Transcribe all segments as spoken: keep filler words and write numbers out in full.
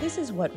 This is What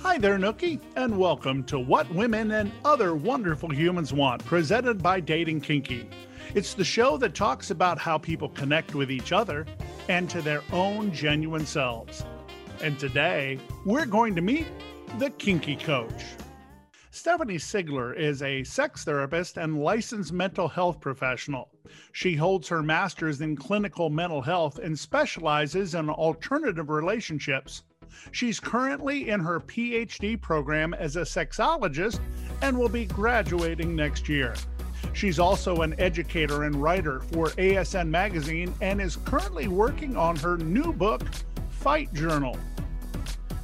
Hi there, Nookie, and welcome to What Women and Other Wonderful Humans Want, presented by Dating Kinky. It's the show that talks about how people connect with each other and to their own genuine selves. And today, we're going to meet the Kinky Koach. Stephanie Sigler is a sex therapist and licensed mental health professional. She holds her master's in clinical mental health and specializes in alternative relationships. She's currently in her P H D program as a sexologist and will be graduating next year. She's also an educator and writer for A S N Magazine and is currently working on her new book, Fight Journal.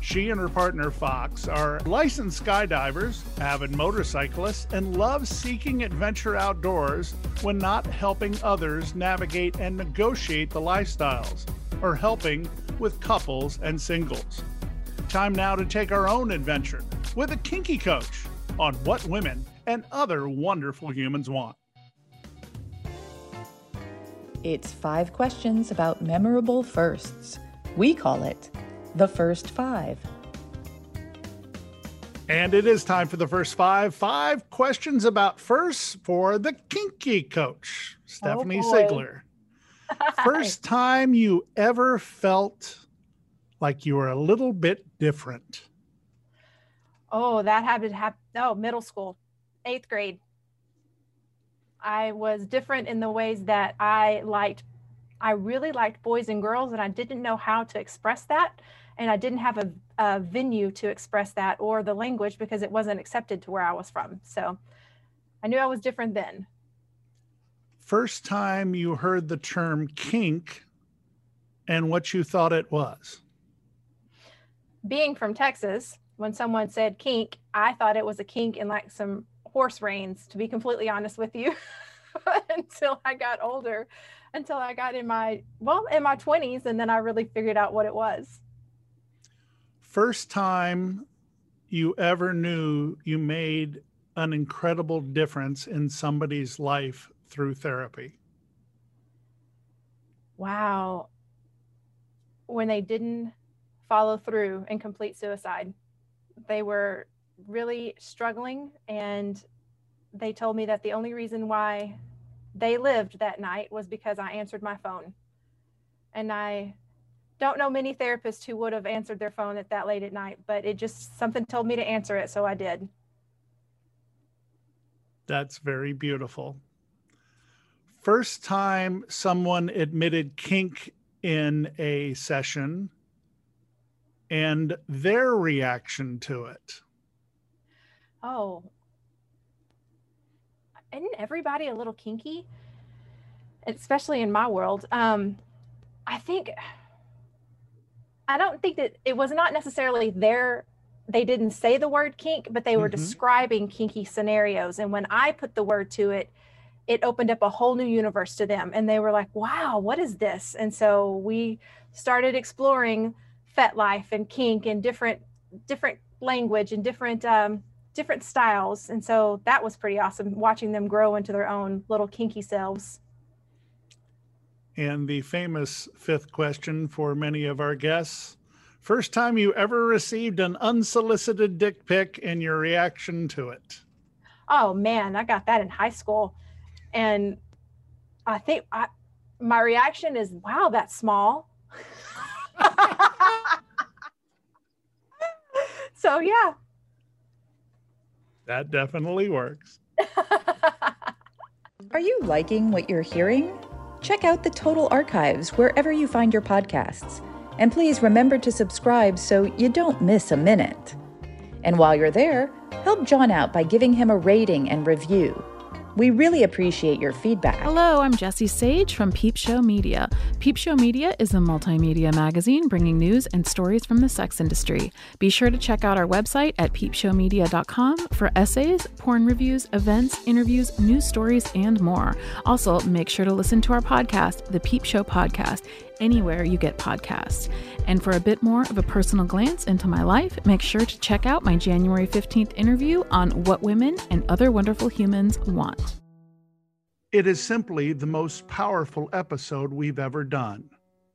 She and her partner, Fox, are licensed skydivers, avid motorcyclists, and love seeking adventure outdoors when not helping others navigate and negotiate the lifestyles or helping with couples and singles. Time now to take our own adventure with a Kinky Koach on What Women and Other Wonderful Humans Want. It's five questions about memorable firsts. We call it the First Five. And it is time for the First Five. Five questions about firsts for the Kinky Koach, Stephanie oh Sigler. First time you ever felt like you were a little bit different. Oh, that happened. Hap- oh, middle school, eighth grade. I was different in the ways that I liked. I really liked boys and girls, and I didn't know how to express that. And I didn't have a, a venue to express that or the language because it wasn't accepted to where I was from. So I knew I was different then. First time you heard the term kink and what you thought it was? Being from Texas, when someone said kink, I thought it was a kink in like some horse reins, to be completely honest with you, until I got older, until I got in my, well, in my twenties, and then I really figured out what it was. First time you ever knew you made an incredible difference in somebody's life through therapy? Wow. When they didn't follow through and complete suicide, they were really struggling. And they told me that the only reason why they lived that night was because I answered my phone. And I don't know many therapists who would have answered their phone at that late at night, but it just, something told me to answer it. So I did. That's very beautiful. First time someone admitted kink in a session and their reaction to it. Oh, isn't everybody a little kinky? Especially in my world. Um, I think, I don't think that it was not necessarily their, they didn't say the word kink, but they were mm-hmm. describing kinky scenarios. And when I put the word to it, it opened up a whole new universe to them. And they were like, wow, what is this? And so we started exploring FetLife and kink and different different language and different um, different styles. And so that was pretty awesome, watching them grow into their own little kinky selves. And the famous fifth question for many of our guests, first time you ever received an unsolicited dick pic and your reaction to it. Oh man, I got that in high school. And I think I, my reaction is, wow, that's small. So yeah. That definitely works. Are you liking what you're hearing? Check out the Total Archives wherever you find your podcasts. And please remember to subscribe so you don't miss a minute. And while you're there, help John out by giving him a rating and review. We really appreciate your feedback. Hello, I'm Jessie Sage from Peep Show Media. Peep Show Media is a multimedia magazine bringing news and stories from the sex industry. Be sure to check out our website at peep show media dot com for essays, porn reviews, events, interviews, news stories, and more. Also, make sure to listen to our podcast, The Peep Show Podcast, anywhere you get podcasts. And for a bit more of a personal glance into my life, make sure to check out my January fifteenth interview on What Women and Other Wonderful Humans Want. It is simply the most powerful episode we've ever done.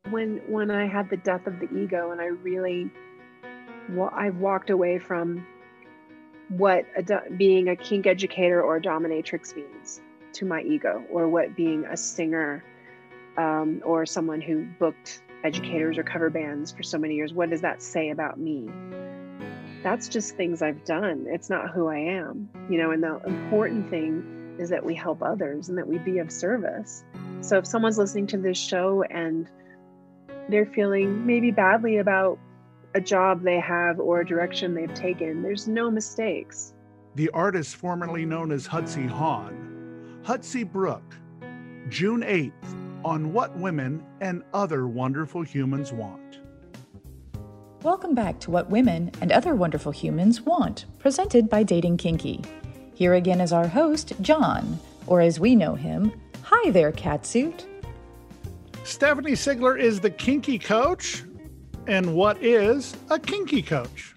When when I had the death of the ego and I really, well, I walked away from what a, being a kink educator or a dominatrix means to my ego, or what being a singer Um, or someone who booked educators or cover bands for so many years. What does that say about me? That's just things I've done. It's not who I am, you know, and the important thing is that we help others and that we be of service. So if someone's listening to this show and they're feeling maybe badly about a job they have or a direction they've taken, there's no mistakes. The artist formerly known as Hutsey Hahn, Hutsey Brook, June eighth, on What Women and Other Wonderful Humans Want. Welcome back to What Women and Other Wonderful Humans Want, presented by Dating Kinky. Here again is our host, John, or as we know him, Hi There, Catsuit. Stephanie Sigler is the Kinky Koach. And what is a Kinky Koach?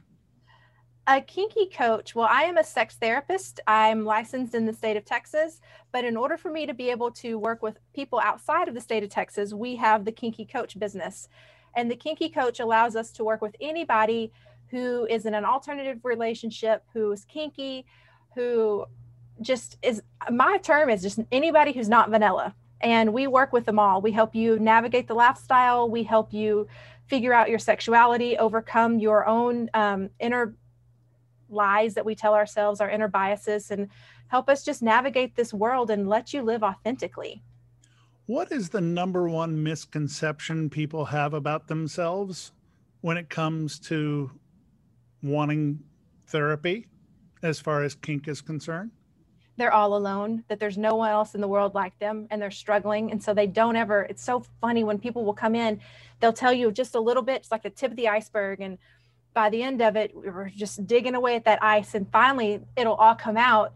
A Kinky Koach. Well, I am a sex therapist. I'm licensed in the state of Texas, but in order for me to be able to work with people outside of the state of Texas, we have the Kinky Koach business. And the Kinky Koach allows us to work with anybody who is in an alternative relationship, who is kinky, who just is, my term is just anybody who's not vanilla. And we work with them all. We help you navigate the lifestyle. We help you figure out your sexuality, overcome your own um, inner lies that we tell ourselves, our inner biases, and help us just navigate this world and let you live authentically. What is the number one misconception people have about themselves when it comes to wanting therapy as far as kink is concerned? They're all alone, that there's no one else in the world like them, and they're struggling. And so they don't ever, it's so funny when people will come in, they'll tell you just a little bit, it's like the tip of the iceberg, and by the end of it, we were just digging away at that ice, and finally it'll all come out.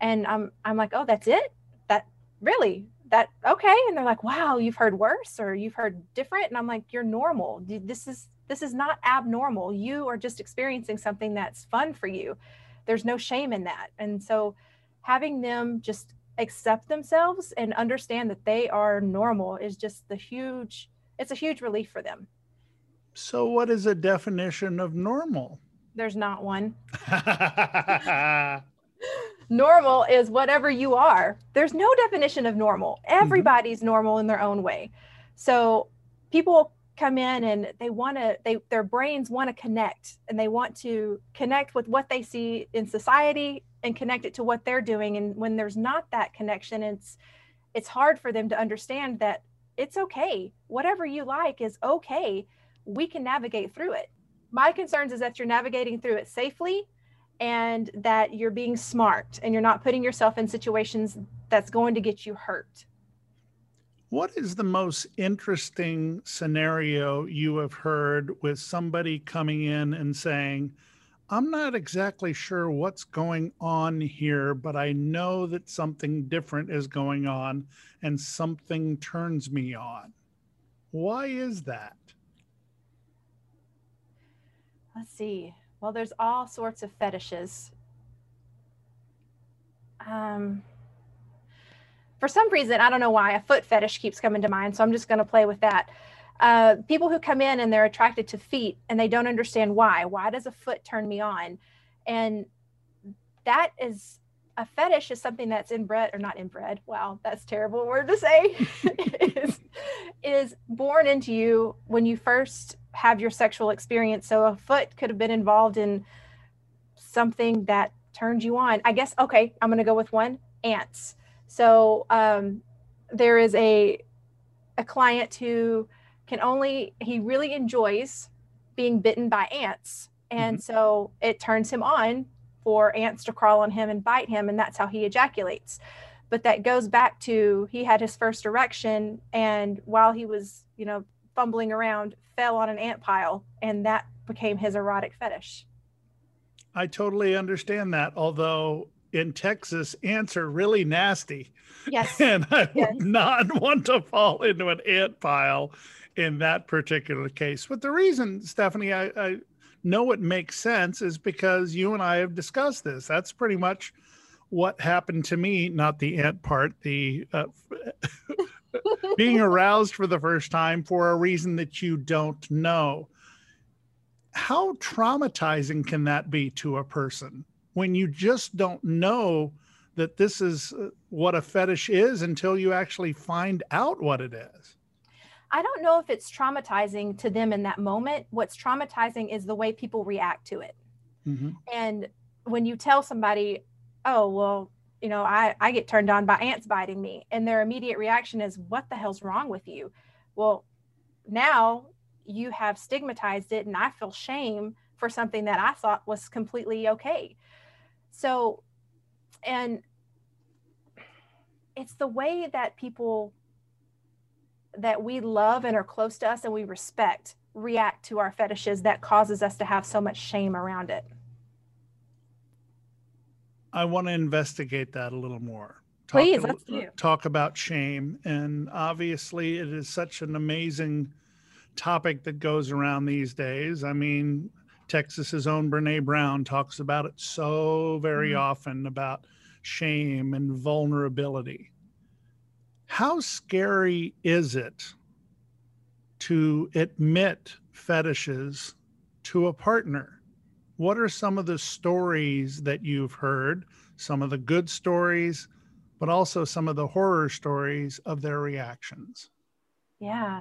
And I'm, I'm like, oh, that's it? That really, that, okay. And they're like, wow, you've heard worse or you've heard different. And I'm like, you're normal. This is, this is not abnormal. You are just experiencing something that's fun for you. There's no shame in that. And so having them just accept themselves and understand that they are normal is just the huge, it's a huge relief for them. So what is a definition of normal? There's not one. Normal is whatever you are. There's no definition of normal. Everybody's mm-hmm. normal in their own way. So people come in and they want to, they, their brains want to connect, and they want to connect with what they see in society and connect it to what they're doing. And when there's not that connection, it's, it's hard for them to understand that it's okay. Whatever you like is okay. We can navigate through it. My concerns is that you're navigating through it safely, and that you're being smart and you're not putting yourself in situations that's going to get you hurt. What is the most interesting scenario you have heard with somebody coming in and saying, I'm not exactly sure what's going on here, but I know that something different is going on and something turns me on? Why is that? Let's see. Well, there's all sorts of fetishes. Um, for some reason, I don't know why, a foot fetish keeps coming to mind, so I'm just going to play with that. Uh, people who come in and they're attracted to feet and they don't understand why. Why does a foot turn me on? And that is, a fetish is something that's inbred, or not inbred, wow, that's a terrible word to say, is, is born into you when you first have your sexual experience. So a foot could have been involved in something that turned you on, I guess. Okay, I'm going to go with one, ants. So um, there is a a client who can only, he really enjoys being bitten by ants. And mm-hmm. so it turns him on for ants to crawl on him and bite him. And that's how he ejaculates. But that goes back to, he had his first erection, and while he was, you know, fumbling around, fell on an ant pile, and that became his erotic fetish. I totally understand that. Although in Texas, ants are really nasty. Yes. And I would yes. not want to fall into an ant pile in that particular case. But the reason, Stephanie, I, I know it makes sense is because you and I have discussed this. That's pretty much what happened to me, not the ant part, the uh, being aroused for the first time for a reason that you don't know. How traumatizing can that be to a person when you just don't know that this is what a fetish is until you actually find out what it is? I don't know if it's traumatizing to them in that moment. What's traumatizing is the way people react to it. Mm-hmm. And when you tell somebody, oh, well, you know, I, I get turned on by ants biting me, and their immediate reaction is, what the hell's wrong with you? Well, now you have stigmatized it, and I feel shame for something that I thought was completely okay. So, and it's the way that people that we love and are close to us and we respect react to our fetishes that causes us to have so much shame around it. I want to investigate that a little more. Talk Please, let's do. Talk about shame. And obviously it is such an amazing topic that goes around these days. I mean, Texas's own Brene Brown talks about it so very mm-hmm. often, about shame and vulnerability. How scary is it to admit fetishes to a partner? What are some of the stories that you've heard, some of the good stories, but also some of the horror stories of their reactions? Yeah.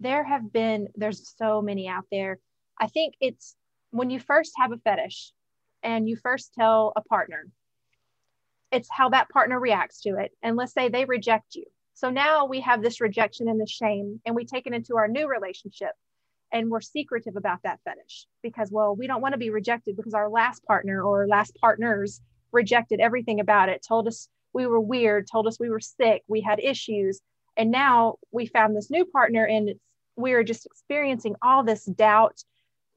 There have been, there's so many out there. I think it's when you first have a fetish and you first tell a partner, it's how that partner reacts to it. And let's say they reject you. So now we have this rejection and the shame, and we take it into our new relationship, and we're secretive about that fetish because, well, we don't want to be rejected because our last partner or last partners rejected everything about it, told us we were weird, told us we were sick, we had issues. And now we found this new partner, and it's, we're just experiencing all this doubt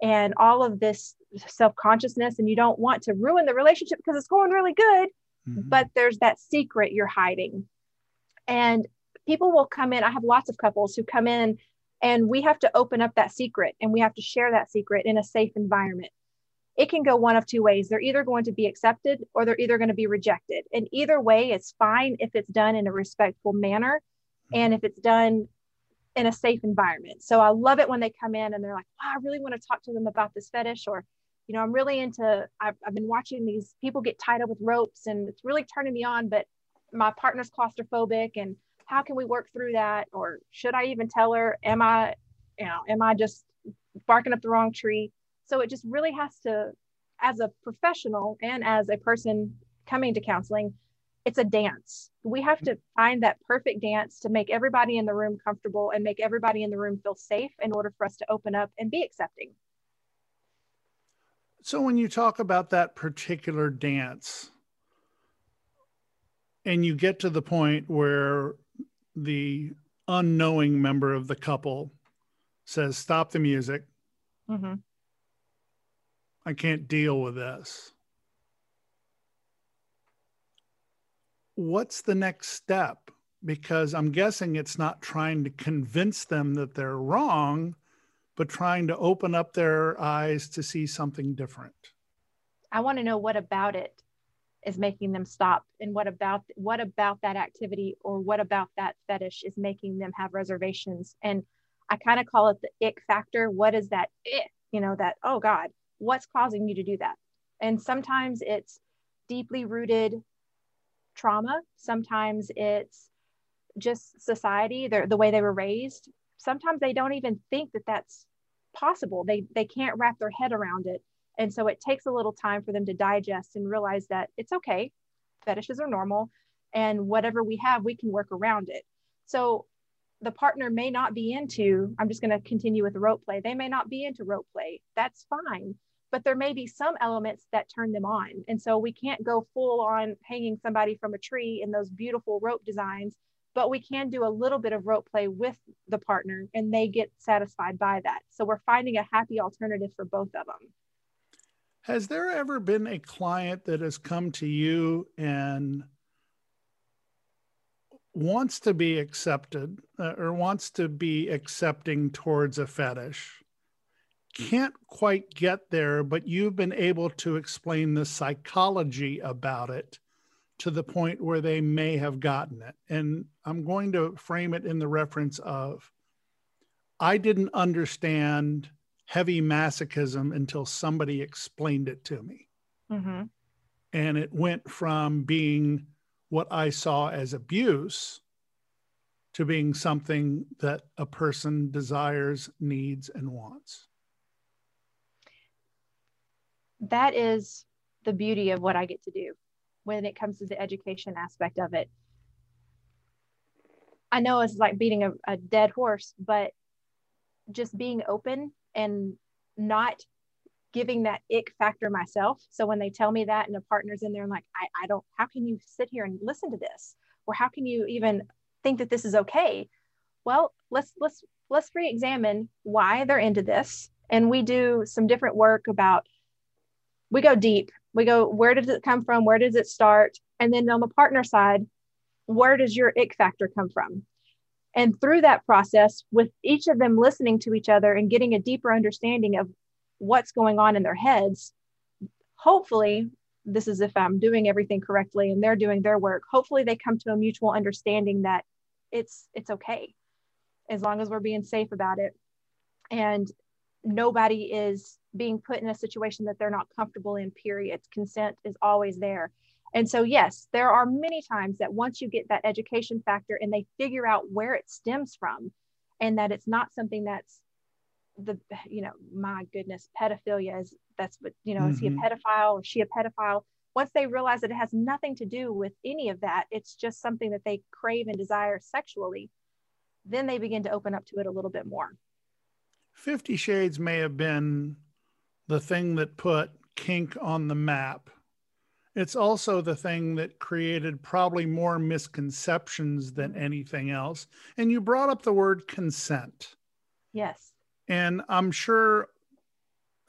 and all of this self-consciousness, and you don't want to ruin the relationship because it's going really good, mm-hmm. but there's that secret you're hiding. And people will come in. I have lots of couples who come in, and we have to open up that secret, and we have to share that secret in a safe environment. It can go one of two ways. They're either going to be accepted or they're either going to be rejected. And either way, it's fine if it's done in a respectful manner, and if it's done in a safe environment. So I love it when they come in and they're like, wow, I really want to talk to them about this fetish. Or, you know, I'm really into, I've, I've been watching these people get tied up with ropes, and it's really turning me on, but my partner's claustrophobic, and how can we work through that? Or should I even tell her? Am I, you know, am I just barking up the wrong tree? So it just really has to, as a professional and as a person coming to counseling, it's a dance. We have to find that perfect dance to make everybody in the room comfortable and make everybody in the room feel safe in order for us to open up and be accepting. So when you talk about that particular dance and you get to the point where the unknowing member of the couple says, stop the music. Mm-hmm. I can't deal with this. What's the next step? Because I'm guessing it's not trying to convince them that they're wrong, but trying to open up their eyes to see something different. I want to know what about it is making them stop, and what about what about that activity or what about that fetish is making them have reservations. And I kind of call it the ick factor. What is that ick? You know, that, oh God, what's causing you to do that? And sometimes it's deeply rooted trauma. Sometimes it's just society, the way they were raised. Sometimes they don't even think that that's possible. They, they can't wrap their head around it. And so it takes a little time for them to digest and realize that it's okay. Fetishes are normal, and whatever we have, we can work around it. So the partner may not be into, I'm just going to continue with rope play. They may not be into rope play. That's fine. But there may be some elements that turn them on. And so we can't go full on hanging somebody from a tree in those beautiful rope designs, but we can do a little bit of rope play with the partner and they get satisfied by that. So we're finding a happy alternative for both of them. Has there ever been a client that has come to you and wants to be accepted uh, or wants to be accepting towards a fetish, can't quite get there, but you've been able to explain the psychology about it to the point where they may have gotten it? And I'm going to frame it in the reference of, I didn't understand heavy masochism until somebody explained it to me. Mm-hmm. And it went from being what I saw as abuse to being something that a person desires, needs, and wants. That is the beauty of what I get to do when it comes to the education aspect of it. I know it's like beating a, a dead horse, but just being open and not giving that ick factor myself. So when they tell me that and the partner's in there, I'm like, I, I don't, how can you sit here and listen to this? Or how can you even think that this is okay? Well, let's, let's, let's re-examine why they're into this. And we do some different work about, we go deep, we go, where does it come from? Where does it start? And then on the partner side, where does your ick factor come from? And through that process, with each of them listening to each other and getting a deeper understanding of what's going on in their heads, hopefully, this is if I'm doing everything correctly and they're doing their work, hopefully they come to a mutual understanding that it's it's okay, as long as we're being safe about it. And nobody is being put in a situation that they're not comfortable in, period. Consent is always there. And so, yes, there are many times that once you get that education factor and they figure out where it stems from and that it's not something that's the, you know, my goodness, pedophilia is, that's what, you know, mm-hmm. Is he a pedophile? Is she a pedophile? Once they realize that it has nothing to do with any of that, it's just something that they crave and desire sexually, then they begin to open up to it a little bit more. Fifty Shades may have been the thing that put kink on the map. It's also the thing that created probably more misconceptions than anything else. And you brought up the word consent. Yes. And I'm sure,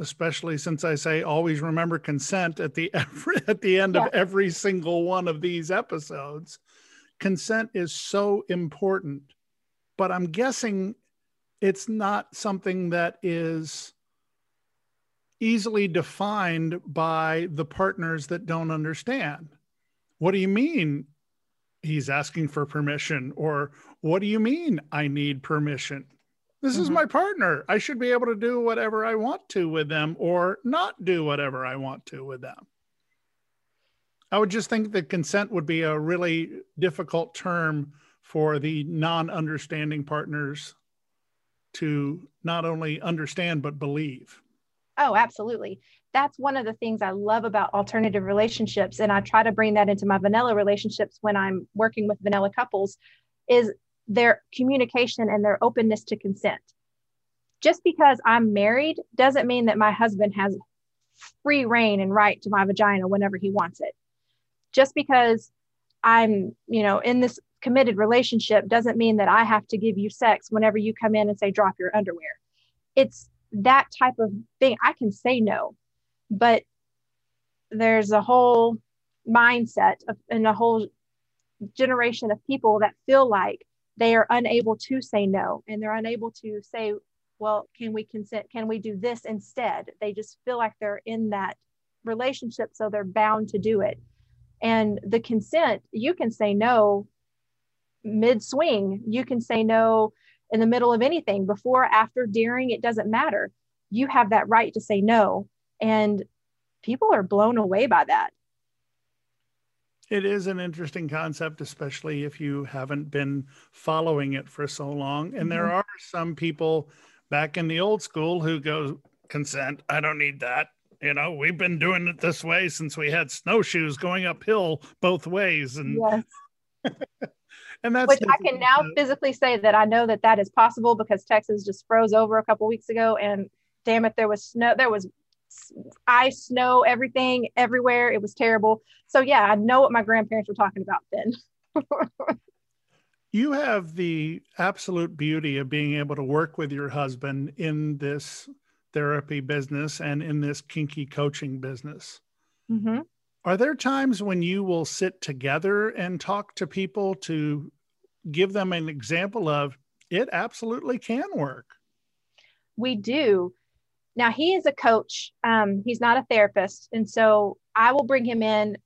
especially since I say always remember consent at the every, at the end yeah. of every single one of these episodes, consent is so important. But I'm guessing it's not something that is easily defined by the partners that don't understand. What do you mean he's asking for permission? Or what do you mean I need permission? This mm-hmm. is my partner. I should be able to do whatever I want to with them or not do whatever I want to with them. I would just think that consent would be a really difficult term for the non-understanding partners to not only understand, but believe. Oh, absolutely. That's one of the things I love about alternative relationships. And I try to bring that into my vanilla relationships when I'm working with vanilla couples, is their communication and their openness to consent. Just because I'm married doesn't mean that my husband has free reign and right to my vagina whenever he wants it. Just because I'm, you know, in this committed relationship doesn't mean that I have to give you sex whenever you come in and say, drop your underwear. It's that type of thing. I can say no, but there's a whole mindset of, and a whole generation of people that feel like they are unable to say no. And they're unable to say, well, can we consent? Can we do this instead? They just feel like they're in that relationship, so they're bound to do it. And the consent, you can say no mid-swing. You can say no in the middle of anything, before, after, during, it doesn't matter. You have that right to say no. And people are blown away by that. It is an interesting concept, especially if you haven't been following it for so long. And mm-hmm. there are some people back in the old school who go, consent, I don't need that. You know, we've been doing it this way since we had snowshoes going uphill both ways. And yes. And that's which I can now physically say that I know that that is possible, because Texas just froze over a couple of weeks ago, and damn it, there was snow, there was ice, snow, everything everywhere. It was terrible. So yeah, I know what my grandparents were talking about then. You have the absolute beauty of being able to work with your husband in this therapy business and in this kinky coaching business. Mm-hmm. Are there times when you will sit together and talk to people to give them an example of it absolutely can work? We do. Now, he is a coach. Um, he's not a therapist. And so I will bring him in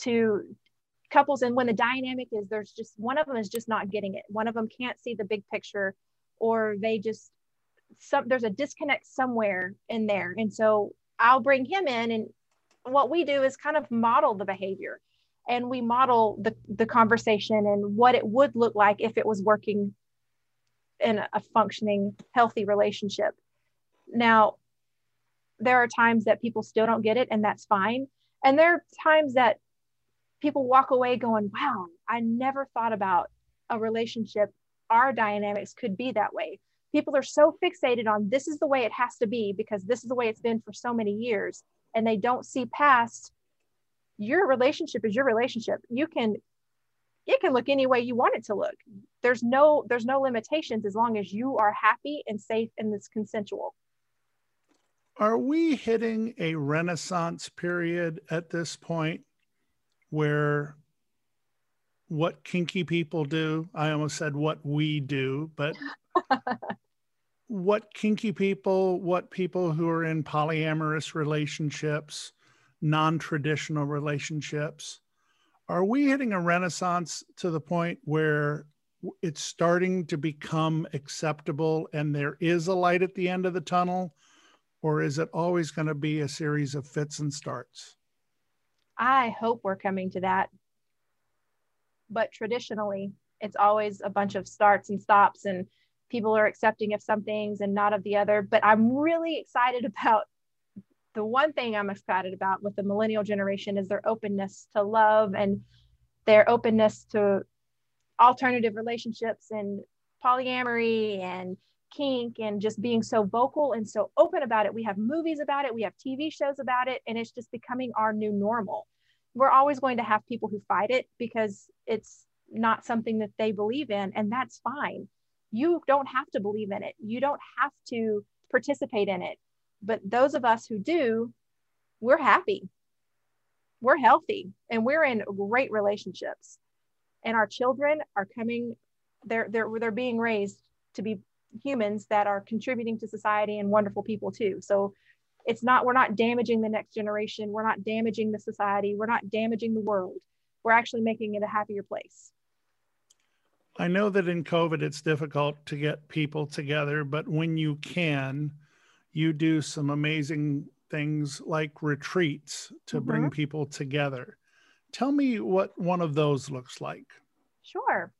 to couples. And when the dynamic is, there's just one of them is just not getting it. One of them can't see the big picture, or they just, some, there's a disconnect somewhere in there. And so I'll bring him in, and what we do is kind of model the behavior, and we model the, the conversation and what it would look like if it was working in a functioning, healthy relationship. Now, there are times that people still don't get it, and that's fine. And there are times that people walk away going, wow, I never thought about a relationship. Our dynamics could be that way. People are so fixated on this is the way it has to be because this is the way it's been for so many years. And they don't see past your relationship is your relationship. You can, it can look any way you want it to look. There's no, there's no limitations as long as you are happy and safe and it's consensual. Are we hitting a renaissance period at this point where what kinky people do, I almost said what we do, but what kinky people, what people who are in polyamorous relationships, non-traditional relationships, are we hitting a renaissance to the point where it's starting to become acceptable and there is a light at the end of the tunnel? Or is it always going to be a series of fits and starts? I hope we're coming to that. But traditionally, it's always a bunch of starts and stops, and people are accepting of some things and not of the other. But I'm really excited about the one thing I'm excited about with the millennial generation is their openness to love and their openness to alternative relationships and polyamory and kink and just being so vocal and so open about it. We have movies about it. We have T V shows about it. And it's just becoming our new normal. We're always going to have people who fight it because it's not something that they believe in. And that's fine. You don't have to believe in it. You don't have to participate in it. But those of us who do, we're happy. We're healthy. And we're in great relationships. And our children are coming, they're, they're, they're being raised to be humans that are contributing to society and wonderful people too. So it's not, we're not damaging the next generation. We're not damaging the society. We're not damaging the world. We're actually making it a happier place. I know that in COVID, it's difficult to get people together, but when you can, you do some amazing things like retreats to mm-hmm. bring people together. Tell me what one of those looks like. Sure.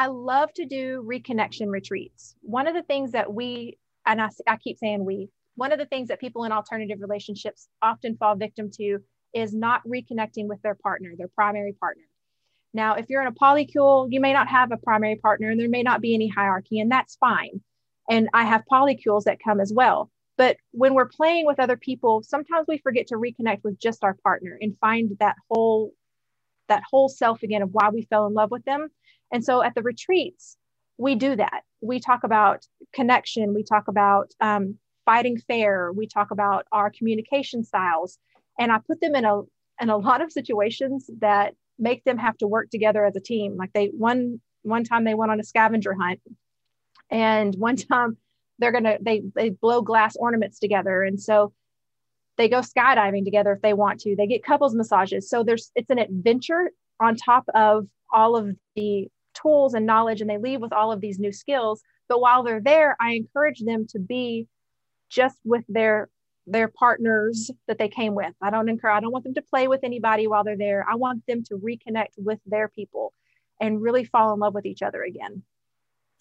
I love to do reconnection retreats. One of the things that we, and I, I keep saying we, one of the things that people in alternative relationships often fall victim to is not reconnecting with their partner, their primary partner. Now, if you're in a polycule, you may not have a primary partner and there may not be any hierarchy, and that's fine. And I have polycules that come as well. But when we're playing with other people, sometimes we forget to reconnect with just our partner and find that whole, that whole self again of why we fell in love with them. And so at the retreats, we do that. We talk about connection. We talk about um, fighting fair. We talk about our communication styles. And I put them in a, in a lot of situations that make them have to work together as a team. Like they, one, one time they went on a scavenger hunt, and one time they're going to, they, they blow glass ornaments together. And so they go skydiving together if they want to, they get couples massages. So there's, it's an adventure on top of all of the tools and knowledge, and they leave with all of these new skills. But while they're there, I encourage them to be just with their their partners that they came with. I don't encourage, I don't want them to play with anybody while they're there. I want them to reconnect with their people and really fall in love with each other again.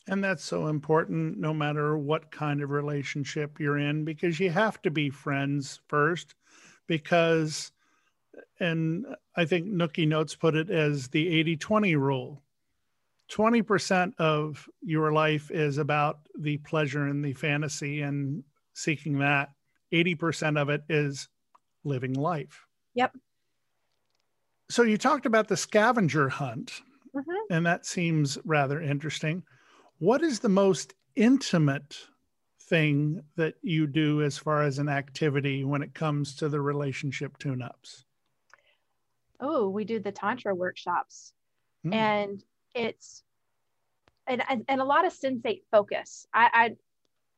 And that's so important no matter what kind of relationship you're in, because you have to be friends first, because, and I think Nookie Notes put it as the eighty twenty rule. twenty percent of your life is about the pleasure and the fantasy and seeking that. eighty percent of it is living life. Yep. So you talked about the scavenger hunt, mm-hmm. and that seems rather interesting. What is the most intimate thing that you do as far as an activity when it comes to the relationship tune-ups? Oh, we do the Tantra workshops. Mm. And it's, and, and a lot of sensate focus. I,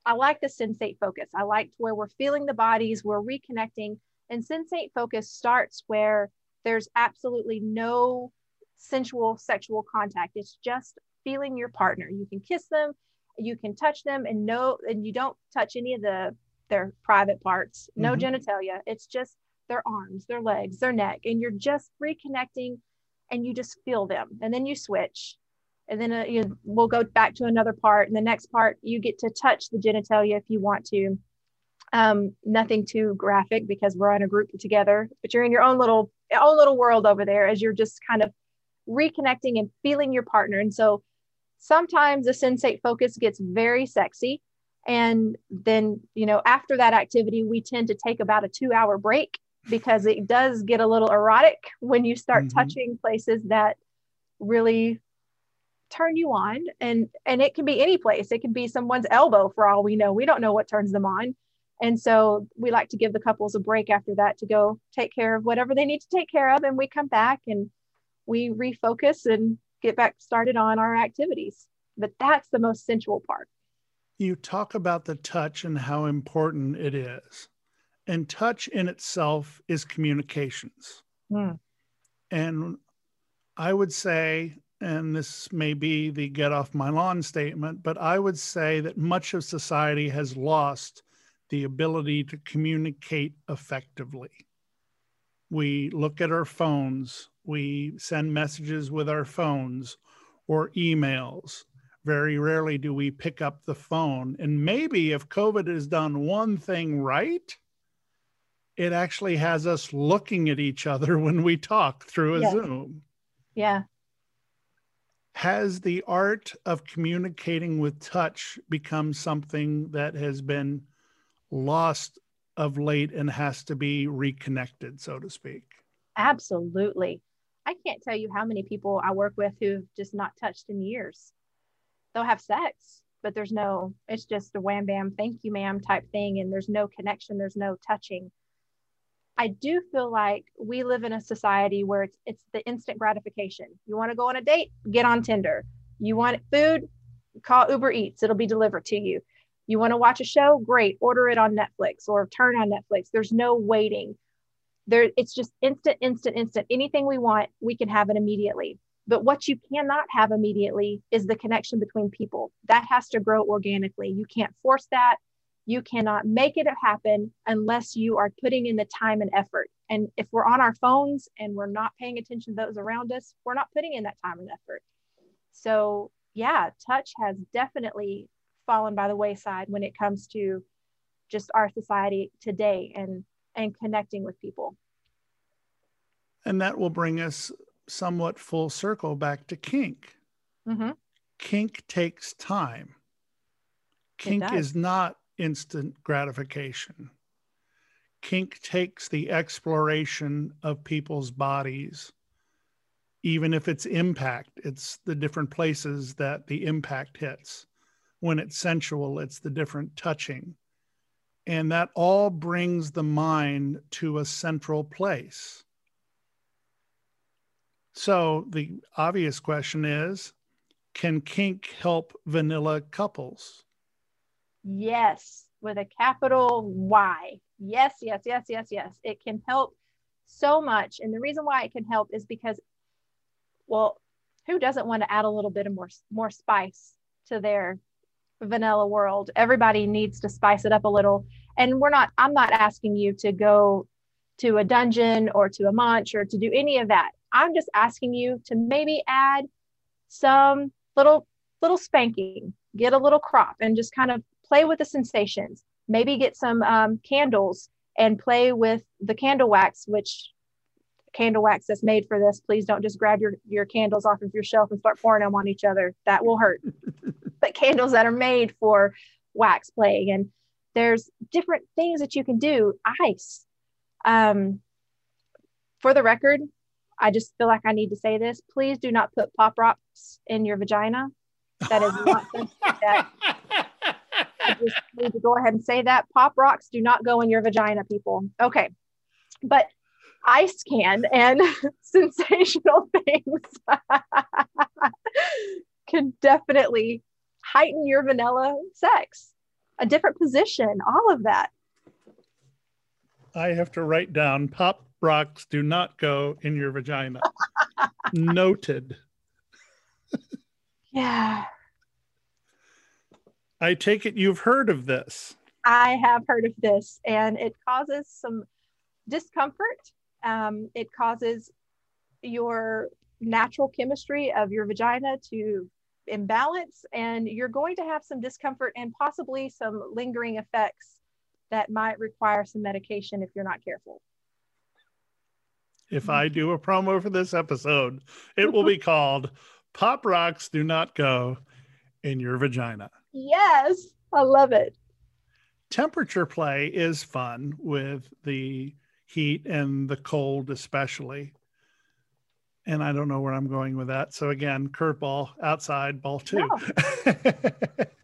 I, I like the sensate focus. I liked where we're feeling the bodies, we're reconnecting. And sensate focus starts where there's absolutely no sensual sexual contact. It's just feeling your partner. You can kiss them, you can touch them, and no, and you don't touch any of the their private parts, no mm-hmm. genitalia. It's just their arms, their legs, their neck, and you're just reconnecting, and you just feel them. And then you switch, and then uh, you, we'll go back to another part, and the next part you get to touch the genitalia if you want to. Um, nothing too graphic because we're on a group together, but you're in your own little own little world over there as you're just kind of reconnecting and feeling your partner. And so sometimes the sensate focus gets very sexy. And then, you know, after that activity, we tend to take about a two hour break because it does get a little erotic when you start mm-hmm. touching places that really turn you on. And, and it can be any place. It can be someone's elbow for all we know. We don't know what turns them on. And so we like to give the couples a break after that to go take care of whatever they need to take care of. And we come back and we refocus and get back started on our activities. But that's the most sensual part. You talk about the touch and how important it is. And touch in itself is communications. Mm. And I would say, and this may be the get off my lawn statement, but I would say that much of society has lost the ability to communicate effectively. We look at our phones, we send messages with our phones or emails. Very rarely do we pick up the phone. And maybe if COVID has done one thing right, it actually has us looking at each other when we talk through a yeah. Zoom. Yeah. Has the art of communicating with touch become something that has been lost of late and has to be reconnected, so to speak? Absolutely. I can't tell you how many people I work with who've just not touched in years. They'll have sex, but there's no, it's just a wham, bam, thank you, ma'am type thing. And there's no connection. There's no touching. I do feel like we live in a society where it's, it's the instant gratification. You want to go on a date, get on Tinder. You want food, call Uber Eats. It'll be delivered to you. You want to watch a show? Great. Order it on Netflix or turn on Netflix. There's no waiting. There, it's just instant, instant, instant. Anything we want, we can have it immediately. But what you cannot have immediately is the connection between people. That has to grow organically. You can't force that. You cannot make it happen unless you are putting in the time and effort. And if we're on our phones and we're not paying attention to those around us, we're not putting in that time and effort. So yeah, touch has definitely fallen by the wayside when it comes to just our society today and and connecting with people. And that will bring us somewhat full circle back to kink. Mm-hmm. Kink takes time. Kink is not instant gratification. Kink takes the exploration of people's bodies, even if it's impact. It's the different places that the impact hits. When it's sensual, it's the different touching. And that all brings the mind to a central place. So the obvious question is, can kink help vanilla couples? Yes, with a capital Y. Yes, yes, yes, yes, yes. It can help so much. And the reason why it can help is because, well, who doesn't want to add a little bit of more, more spice to their vanilla world? Everybody needs to spice it up a little. And we're not, I'm not asking you to go to a dungeon or to a munch or to do any of that. I'm just asking you to maybe add some little, little spanking, get a little crop and just kind of play with the sensations, maybe get some um, candles and play with the candle wax, which candle wax that's made for this. Please don't just grab your, your candles off of your shelf and start pouring them on each other. That will hurt. But candles that are made for wax playing. And there's different things that you can do. Ice. Um, for the record, I just feel like I need to say this. Please do not put pop rocks in your vagina. That is not something that I just need to go ahead and say that. Pop rocks do not go in your vagina, people. Okay. But ice can and sensational things can definitely heighten your vanilla sex. A different position, all of that. I have to write down pop rocks do not go in your vagina. Noted. Yeah. I take it you've heard of this. I have heard of this, and it causes some discomfort. Um, it causes your natural chemistry of your vagina to imbalance, and you're going to have some discomfort and possibly some lingering effects that might require some medication if you're not careful. If I do a promo for this episode, it will be called Pop Rocks Do Not Go in Your Vagina. Yes, I love it. Temperature play is fun with the heat and the cold, especially. And I don't know where I'm going with that. So again, curveball, outside, ball two. No.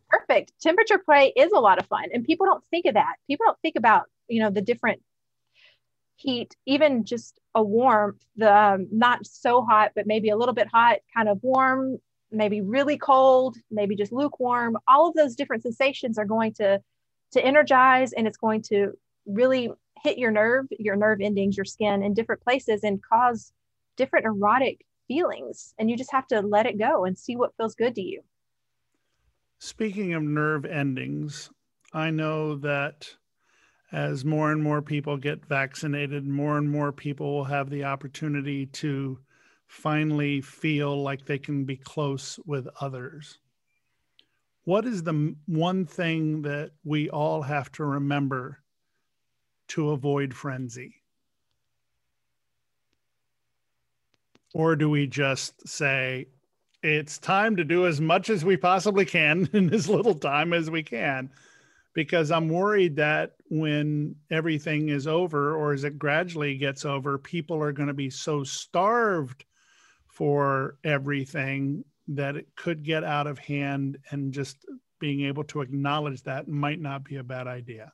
Perfect. Temperature play is a lot of fun. And people don't think of that. People don't think about, you know, the different heat, even just a warmth, the um, not so hot, but maybe a little bit hot, kind of warm, maybe really cold, maybe just lukewarm. All of those different sensations are going to, to energize, and it's going to really hit your nerve, your nerve endings, your skin in different places and cause different erotic feelings. And you just have to let it go and see what feels good to you. Speaking of nerve endings, I know that as more and more people get vaccinated, more and more people will have the opportunity to finally feel like they can be close with others. What is the one thing that we all have to remember to avoid frenzy? Or do we just say, it's time to do as much as we possibly can in as little time as we can? Because I'm worried that when everything is over, or as it gradually gets over, people are going to be so starved for everything that it could get out of hand, and just being able to acknowledge that might not be a bad idea.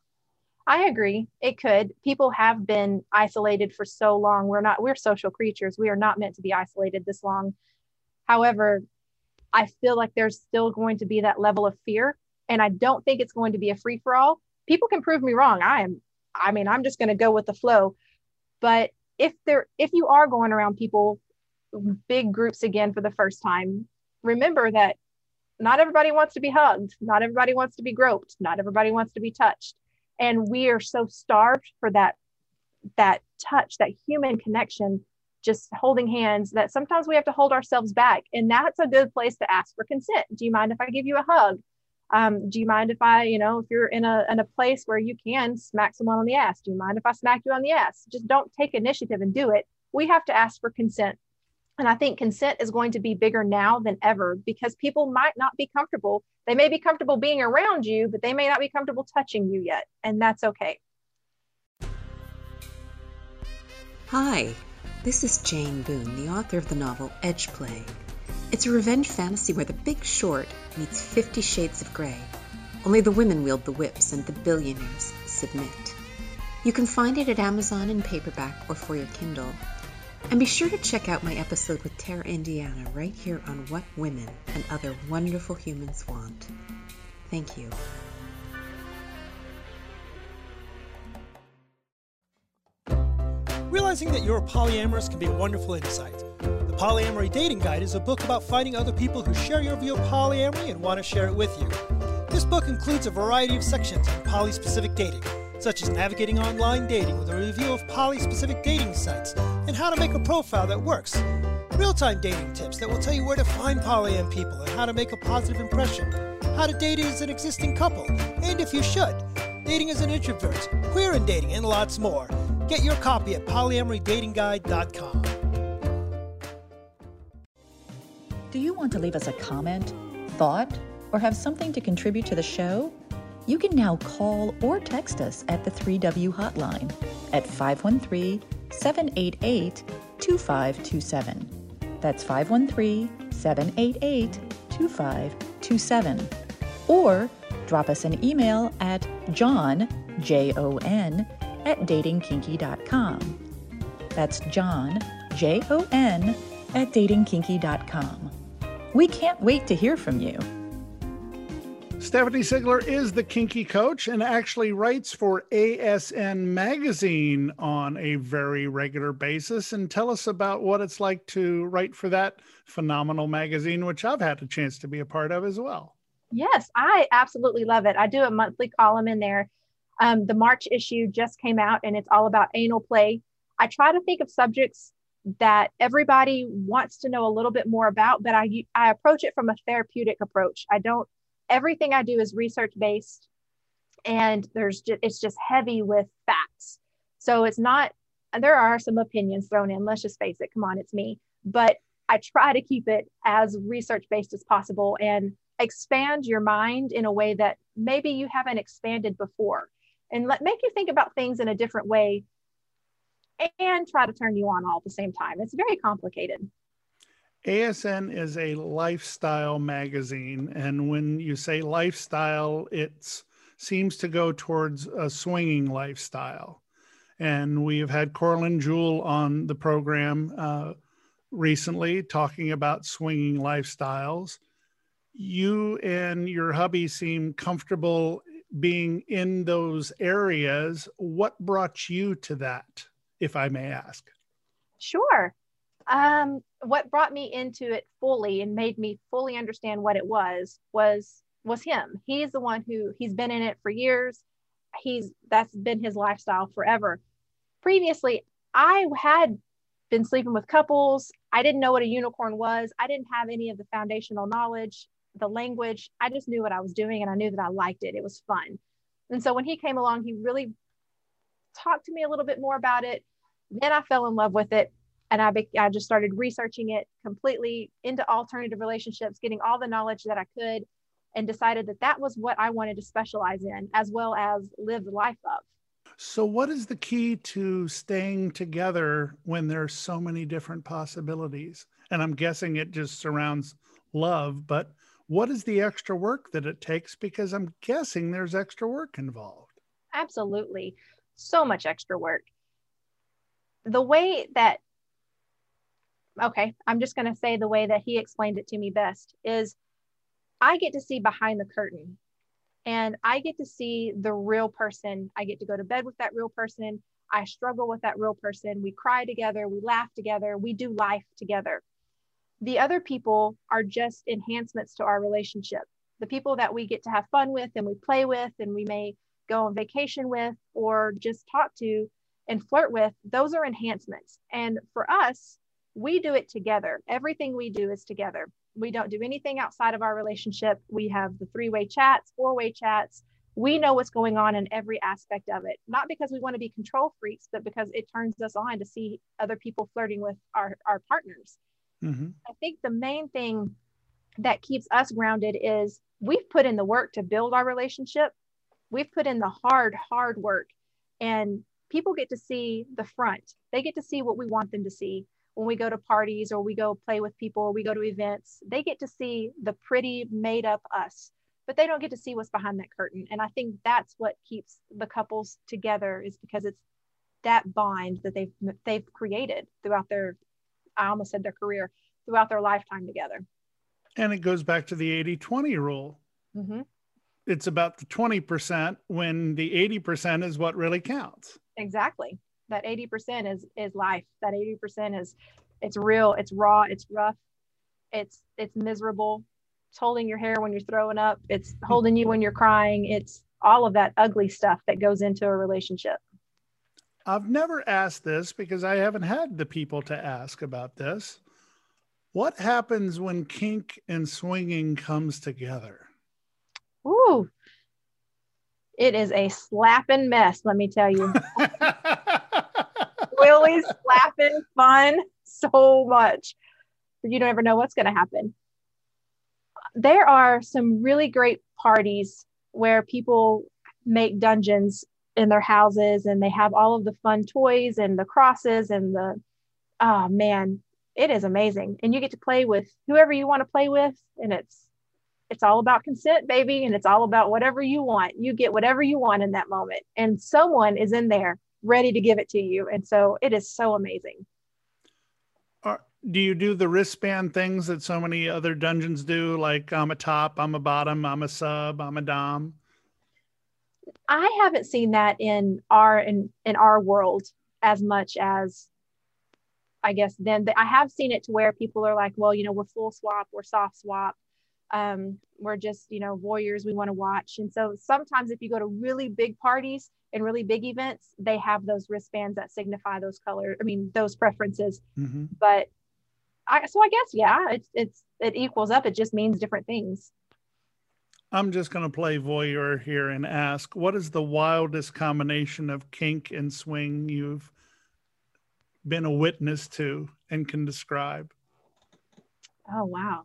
I agree. It could. People have been isolated for so long. We're not, we're social creatures. We are not meant to be isolated this long. However, I feel like there's still going to be that level of fear. And I don't think it's going to be a free for all. People can prove me wrong. I am, I mean, I'm just going to go with the flow. But if there, if you are going around people, big groups again for the first time, remember that not everybody wants to be hugged. Not everybody wants to be groped. Not everybody wants to be touched. And we are so starved for that, that touch, that human connection, just holding hands, that sometimes we have to hold ourselves back. And that's a good place to ask for consent. Do you mind if I give you a hug? Um, do you mind if I, you know, if you're in a, in a place where you can smack someone on the ass, do you mind if I smack you on the ass? Just don't take initiative and do it. We have to ask for consent. And I think consent is going to be bigger now than ever, because people might not be comfortable. They may be comfortable being around you, but they may not be comfortable touching you yet. And that's okay. Hi, this is Jane Boone, the author of the novel Edge Play. It's a revenge fantasy where The Big Short meets Fifty Shades of Grey. Only the women wield the whips and the billionaires submit. You can find it at Amazon in paperback or for your Kindle. And be sure to check out my episode with Tara Indiana right here on What Women and Other Wonderful Humans Want. Thank you. Realizing that you're polyamorous can be a wonderful insight. The Polyamory Dating Guide is a book about finding other people who share your view of polyamory and want to share it with you. This book includes a variety of sections on poly-specific dating, such as navigating online dating with a review of poly-specific dating sites and how to make a profile that works, real-time dating tips that will tell you where to find polyam people and how to make a positive impression, how to date as an existing couple, and if you should, dating as an introvert, queer in dating, and lots more. Get your copy at polyamory dating guide dot com. Do you want to leave us a comment, thought, or have something to contribute to the show? You can now call or text us at the three W hotline at five one three, seven eight eight, two five two seven. That's five one three, seven eight eight, two five two seven. Or drop us an email at john, J O N, at dating kinky dot com. That's John, J O N, at dating kinky dot com. We can't wait to hear from you. Stephanie Sigler is the Kinky Koach and actually writes for A S N Magazine on a very regular basis. And tell us about what it's like to write for that phenomenal magazine, which I've had a chance to be a part of as well. Yes, I absolutely love it. I do a monthly column in there. Um, the March issue just came out and it's all about anal play. I try to think of subjects that everybody wants to know a little bit more about, but I, I approach it from a therapeutic approach. I don't, everything I do is research-based and there's just, it's just heavy with facts. So it's not, there are some opinions thrown in, let's just face it, come on, it's me. But I try to keep it as research-based as possible and expand your mind in a way that maybe you haven't expanded before and let, make you think about things in a different way and try to turn you on all at the same time. It's very complicated. A S N is a lifestyle magazine. And when you say lifestyle, it seems to go towards a swinging lifestyle. And we have had Coraline Jewell on the program uh, recently talking about swinging lifestyles. You and your hubby seem comfortable being in those areas. What brought you to that, if I may ask? Sure. Um, what brought me into it fully and made me fully understand what it was, was, was him. He's the one who, he's been in it for years. He's, that's been his lifestyle forever. Previously, I had been sleeping with couples. I didn't know what a unicorn was. I didn't have any of the foundational knowledge, the language. I just knew what I was doing and I knew that I liked it. It was fun. And so when he came along, he really talked to me a little bit more about it. Then I fell in love with it and I, be, I just started researching it completely into alternative relationships, getting all the knowledge that I could and decided that that was what I wanted to specialize in as well as live the life of. So what is the key to staying together when there's so many different possibilities? And I'm guessing it just surrounds love, but what is the extra work that it takes? Because I'm guessing there's extra work involved. Absolutely. So much extra work. The way that, okay, I'm just going to say the way that he explained it to me best is I get to see behind the curtain and I get to see the real person. I get to go to bed with that real person. I struggle with that real person. We cry together. We laugh together. We do life together. The other people are just enhancements to our relationship. The people that we get to have fun with and we play with and we may go on vacation with or just talk to and flirt with, those are enhancements. And for us, we do it together. Everything we do is together. We don't do anything outside of our relationship. We have the three-way chats, four-way chats. We know what's going on in every aspect of it. Not because we want to be control freaks, but because it turns us on to see other people flirting with our, our partners. Mm-hmm. I think the main thing that keeps us grounded is we've put in the work to build our relationship. We've put in the hard, hard work and people get to see the front. They get to see what we want them to see. When we go to parties or we go play with people or we go to events, they get to see the pretty made up us, but they don't get to see what's behind that curtain. And I think that's what keeps the couples together is because it's that bond that they've, they've created throughout their, I almost said their career, throughout their lifetime together. And it goes back to the eighty twenty rule. Mm-hmm. It's about the twenty percent when the eighty percent is what really counts. Exactly. That eighty percent is, is life. That eighty percent is, it's real, it's raw, it's rough. It's, it's miserable. It's holding your hair when you're throwing up. It's holding you when you're crying. It's all of that ugly stuff that goes into a relationship. I've never asked this because I haven't had the people to ask about this. What happens when kink and swinging comes together? Woo. It is a slapping mess, let me tell you. Willie's slapping fun so much. You don't ever know what's going to happen. There are some really great parties where people make dungeons in their houses and they have all of the fun toys and the crosses and the, oh man, it is amazing. And you get to play with whoever you want to play with. And it's, it's all about consent, baby. And it's all about whatever you want. You get whatever you want in that moment. And someone is in there ready to give it to you. And so it is so amazing. Are, do you do the wristband things that so many other dungeons do? Like I'm a top, I'm a bottom, I'm a sub, I'm a dom. I haven't seen that in our, in, in our world as much as I guess then the, I have seen it to where people are like, well, you know, we're full swap, we're soft swap. Um, we're just, you know, voyeurs, we want to watch. And so sometimes if you go to really big parties and really big events, they have those wristbands that signify those colors. I mean, those preferences, mm-hmm. but I, so I guess, yeah, it's, it's, it equals up. It just means different things. I'm just going to play voyeur here and ask, what is the wildest combination of kink and swing you've been a witness to and can describe? Oh, wow.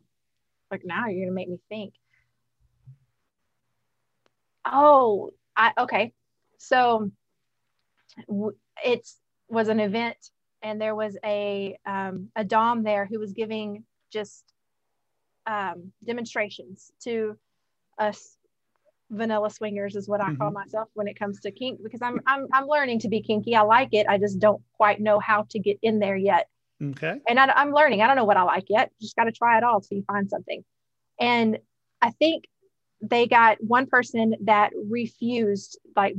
Like now you're going to make me think. Oh, I, okay. So w- it was an event and there was a, um, a dom there who was giving just um, demonstrations to us vanilla swingers is what I mm-hmm. call myself when it comes to kink, because I'm, I'm, I'm learning to be kinky. I like it. I just don't quite know how to get in there yet. Okay. And I, I'm learning. I don't know what I like yet. Just got to try it all till you find something. And I think they got one person that refused, like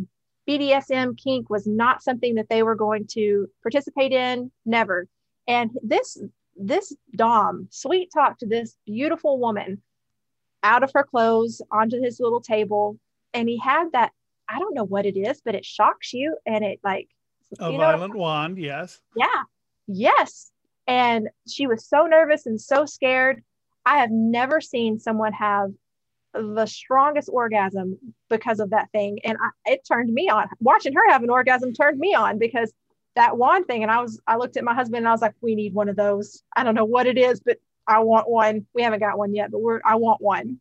B D S M kink was not something that they were going to participate in, never. And this, this dom sweet talked to this beautiful woman out of her clothes onto his little table. And he had that, I don't know what it is, but it shocks you. And it like, a you know violent wand. Yes. Yeah. Yes. And she was so nervous and so scared. I have never seen someone have the strongest orgasm because of that thing. And I, it turned me on. Watching her have an orgasm turned me on because that wand thing. And I was, I looked at my husband and I was like, we need one of those. I don't know what it is, but I want one. We haven't got one yet, but we're, I want one.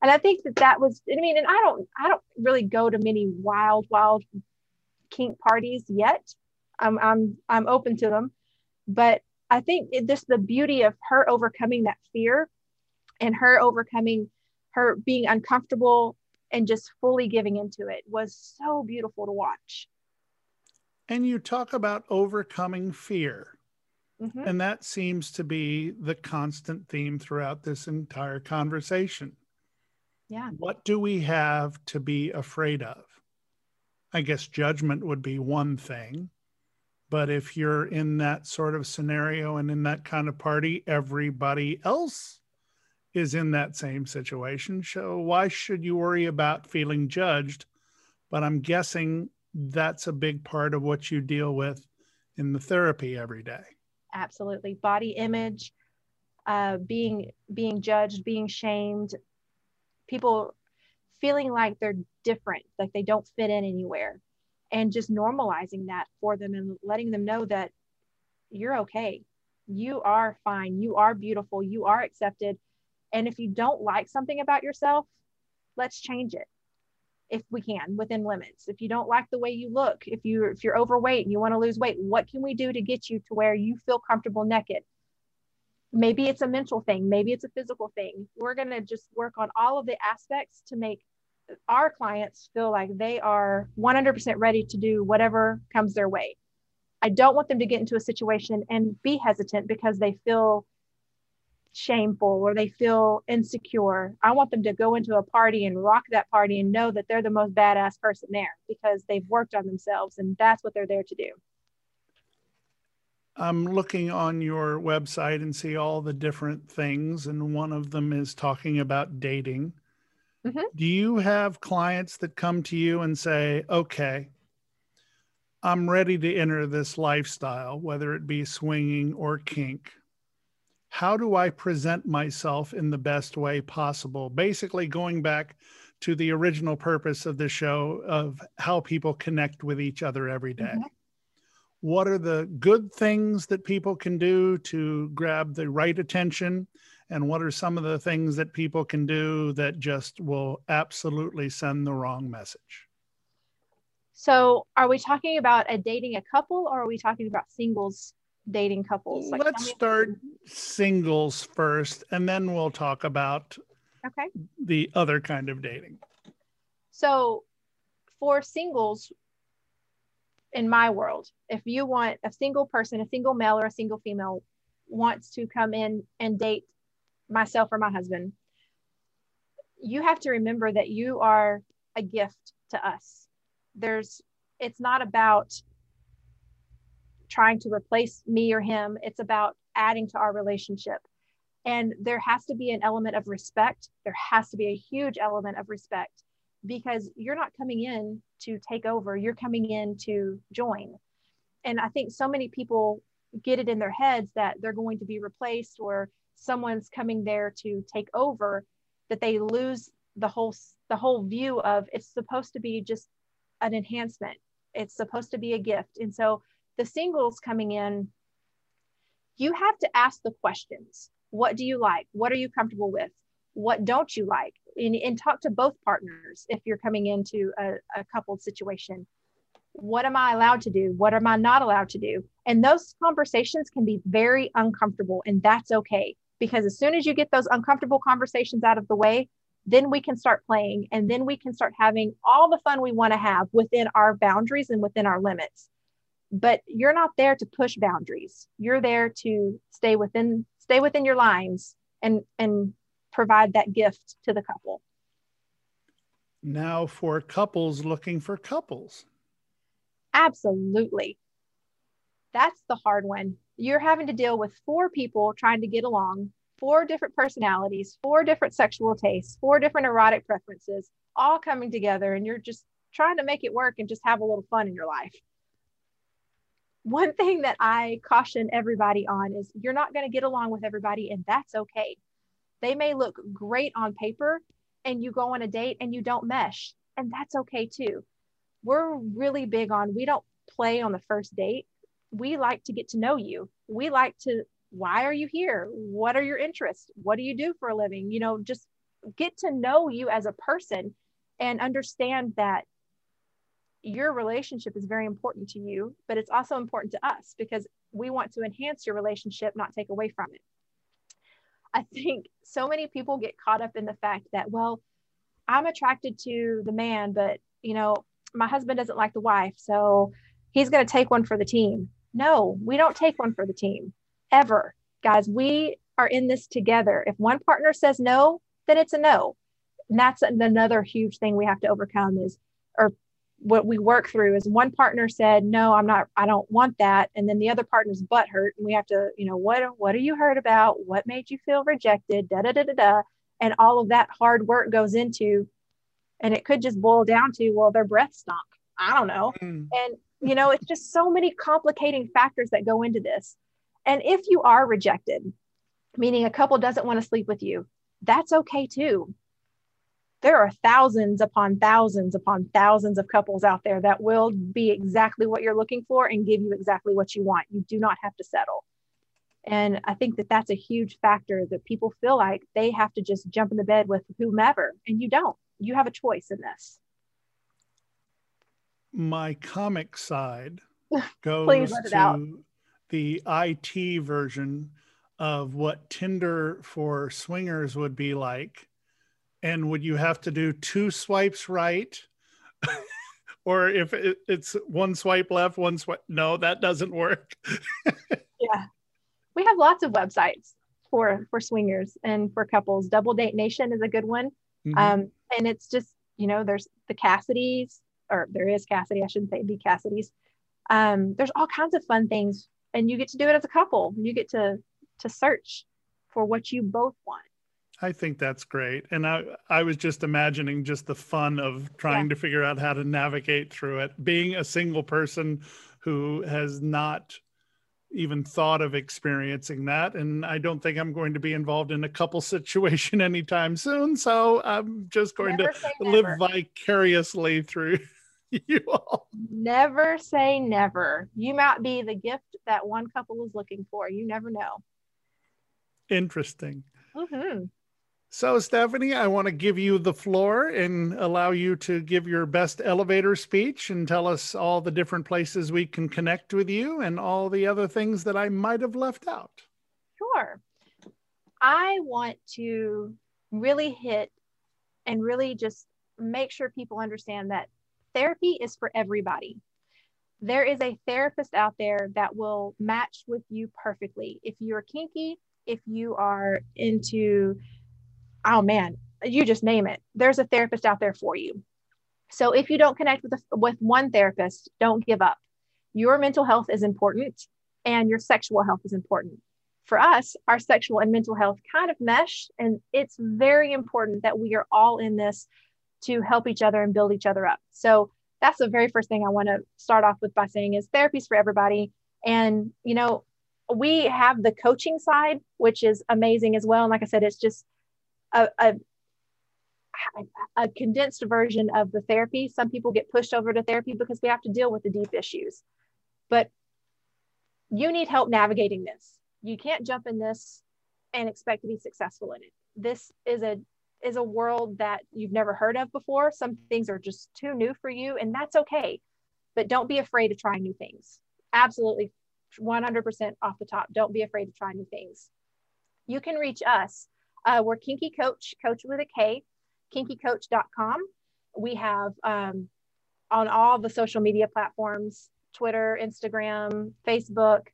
And I think that that was, I mean, and I don't, I don't really go to many wild, wild kink parties yet. I'm, I'm, I'm open to them, but I think it, just the beauty of her overcoming that fear and her overcoming her being uncomfortable and just fully giving into it was so beautiful to watch. And you talk about overcoming fear. Mm-hmm. And that seems to be the constant theme throughout this entire conversation. Yeah. What do we have to be afraid of? I guess judgment would be one thing, but if you're in that sort of scenario and in that kind of party, everybody else is in that same situation. So why should you worry about feeling judged? But I'm guessing that's a big part of what you deal with in the therapy every day. Absolutely. Body image, uh, being, being judged, being shamed, people feeling like they're different, like they don't fit in anywhere, and just normalizing that for them and letting them know that you're okay. You are fine. You are beautiful. You are accepted. And if you don't like something about yourself, let's change it. If we can, within limits. If you don't like the way you look, if you if you're overweight and you want to lose weight, what can we do to get you to where you feel comfortable naked? Maybe it's a mental thing. Maybe it's a physical thing. We're going to just work on all of the aspects to make our clients feel like they are one hundred percent ready to do whatever comes their way. I don't want them to get into a situation and be hesitant because they feel shameful or they feel insecure. I want them to go into a party and rock that party and know that they're the most badass person there because they've worked on themselves and that's what they're there to do. I'm looking on your website and see all the different things, and one of them is talking about dating. Mm-hmm. Do you have clients that come to you and say, okay, I'm ready to enter this lifestyle, whether it be swinging or kink? How do I present myself in the best way possible? Basically going back to the original purpose of the show of how people connect with each other every day. Mm-hmm. What are the good things that people can do to grab the right attention? And what are some of the things that people can do that just will absolutely send the wrong message? So are we talking about a dating a couple, or are we talking about singles dating couples? Like Let's start singles first, and then we'll talk about okay. the other kind of dating. So for singles, in my world, if you want a single person, a single male or a single female wants to come in and date myself or my husband, you have to remember that you are a gift to us. There's, it's not about trying to replace me or him. It's about adding to our relationship. And there has to be an element of respect. There has to be a huge element of respect, because you're not coming in to take over. You're coming in to join. And I think so many people get it in their heads that they're going to be replaced, or someone's coming there to take over, that they lose the whole, the whole view of it's supposed to be just an enhancement. It's supposed to be a gift. And so the singles coming in, you have to ask the questions. What do you like? What are you comfortable with? What don't you like? And, and talk to both partners if you're coming into a, a coupled situation. What am I allowed to do? What am I not allowed to do? And those conversations can be very uncomfortable, and that's okay. Because as soon as you get those uncomfortable conversations out of the way, then we can start playing, and then we can start having all the fun we want to have within our boundaries and within our limits. But you're not there to push boundaries. You're there to stay within, stay within your lines and, and provide that gift to the couple. Now for couples looking for couples. Absolutely. That's the hard one. You're having to deal with four people trying to get along, four different personalities, four different sexual tastes, four different erotic preferences, all coming together, and you're just trying to make it work and just have a little fun in your life. One thing that I caution everybody on is you're not going to get along with everybody, and that's okay. They may look great on paper, and you go on a date and you don't mesh, and that's okay too. We're really big on, we don't play on the first date. We like to get to know you. We like to, why are you here? What are your interests? What do you do for a living? You know, just get to know you as a person and understand that your relationship is very important to you, but it's also important to us because we want to enhance your relationship, not take away from it. I think so many people get caught up in the fact that, well, I'm attracted to the man, but, you know, my husband doesn't like the wife, so he's going to take one for the team. No, we don't take one for the team ever. Guys, we are in this together. If one partner says no, then it's a no. And that's another huge thing we have to overcome is, or what we work through is one partner said, no, I'm not, I don't want that. And then the other partner's butt hurt. And we have to, you know, what, what are you hurt about? What made you feel rejected? Da, da, da, da, da. And all of that hard work goes into, and it could just boil down to, well, their breath stunk. I don't know. Mm. And, you know, it's just so many complicating factors that go into this. And if you are rejected, meaning a couple doesn't want to sleep with you, that's okay too. There are thousands upon thousands upon thousands of couples out there that will be exactly what you're looking for and give you exactly what you want. You do not have to settle. And I think that that's a huge factor, that people feel like they have to just jump in the bed with whomever, and you don't. You have a choice in this. My comic side goes to out. the I T version of what Tinder for swingers would be like. And would you have to do two swipes right? Or if it, it's one swipe left, one swipe. No, that doesn't work. Yeah. We have lots of websites for, for swingers and for couples. Double Date Nation is a good one. Mm-hmm. Um, and it's just, you know, there's the Cassidy's, or there is Cassidy, I shouldn't say the Cassidy's. Um, there's all kinds of fun things, and you get to do it as a couple. You get to, to search for what you both want. I think that's great. And I, I was just imagining just the fun of trying yeah. to figure out how to navigate through it. Being a single person who has not even thought of experiencing that. And I don't think I'm going to be involved in a couple situation anytime soon. So I'm just going never to live never. vicariously through you all. Never say never. You might be the gift that one couple is looking for. You never know. Interesting. Mm-hmm. So, Stephanie, I want to give you the floor and allow you to give your best elevator speech and tell us all the different places we can connect with you and all the other things that I might have left out. Sure. I want to really hit and really just make sure people understand that therapy is for everybody. There is a therapist out there that will match with you perfectly. If you're kinky, if you are into... oh man, you just name it. There's a therapist out there for you. So if you don't connect with a, with one therapist, don't give up. Your mental health is important and your sexual health is important. For us, our sexual and mental health kind of mesh, and it's very important that we are all in this to help each other and build each other up. So that's the very first thing I want to start off with by saying is therapy's for everybody. And, you know, we have the coaching side, which is amazing as well. And like I said, it's just A, a, a condensed version of the therapy. Some people get pushed over to therapy because we have to deal with the deep issues, but you need help navigating this. You can't jump in this and expect to be successful in it. This is a, is a world that you've never heard of before. Some things are just too new for you, and that's okay, but don't be afraid of trying new things. Absolutely. one hundred percent off the top. Don't be afraid to try new things. You can reach us. Uh, we're Kinky Koach, Koach with a K, kinky koach dot com. We have um, on all the social media platforms, Twitter, Instagram, Facebook.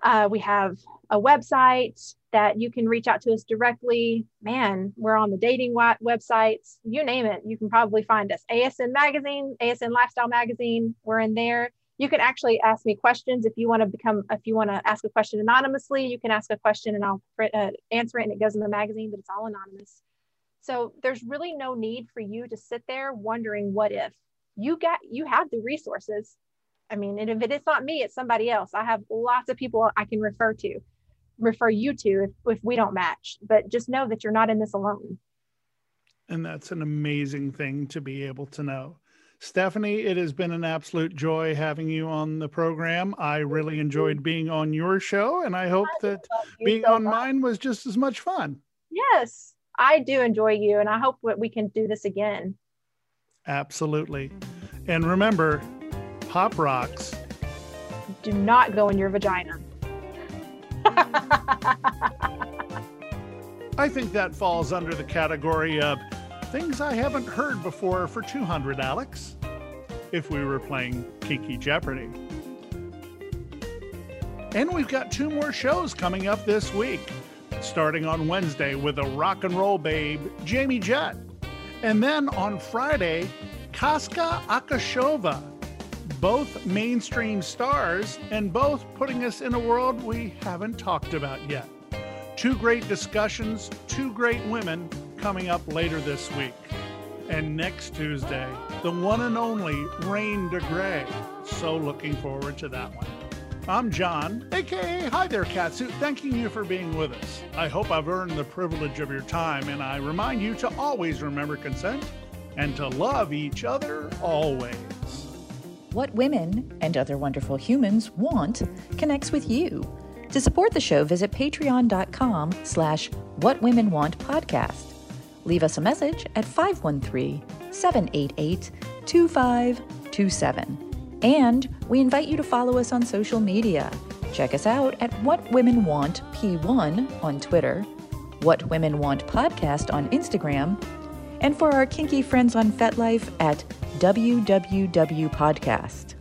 Uh, we have a website that you can reach out to us directly. Man, we're on the dating websites. You name it, you can probably find us. A S N Magazine, A S N Lifestyle Magazine, we're in there. You can actually ask me questions. If you want to become, if you want to ask a question anonymously, you can ask a question and I'll uh, answer it, and it goes in the magazine, but it's all anonymous. So there's really no need for you to sit there wondering what if. You got, you have the resources. I mean, and if it is not me, it's somebody else. I have lots of people I can refer to, refer you to if, if we don't match, but just know that you're not in this alone. And that's an amazing thing to be able to know. Stephanie, it has been an absolute joy having you on the program. I really enjoyed being on your show, and I hope that being on mine was just as much fun. Yes, I do enjoy you, and I hope that we can do this again. Absolutely. And remember, pop rocks do not go in your vagina. I think that falls under the category of things I haven't heard before for two hundred, Alex, if we were playing Kinky Jeopardy. And we've got two more shows coming up this week, starting on Wednesday with a rock and roll babe, Jamie Jett. And then on Friday, Kaska Akashova, both mainstream stars and both putting us in a world we haven't talked about yet. Two great discussions, two great women, coming up later this week. And next Tuesday, the one and only Rain de Grey. So looking forward to that one. I'm John, aka Hi There Catsuit, thanking you for being with us. I hope I've earned the privilege of your time, and I remind you to always remember consent and to love each other always. What Women and Other Wonderful Humans Want connects with you. To support the show, visit patreon.com slash What Women Want Podcast. Leave us a message at five one three, seven eight eight, two five two seven. And we invite you to follow us on social media. Check us out at What Women Want P one on Twitter, What Women Want Podcast on Instagram, and for our kinky friends on FetLife at W W W Podcast.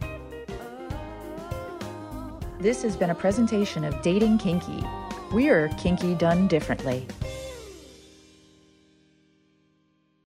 This has been a presentation of Dating Kinky. We're kinky done differently.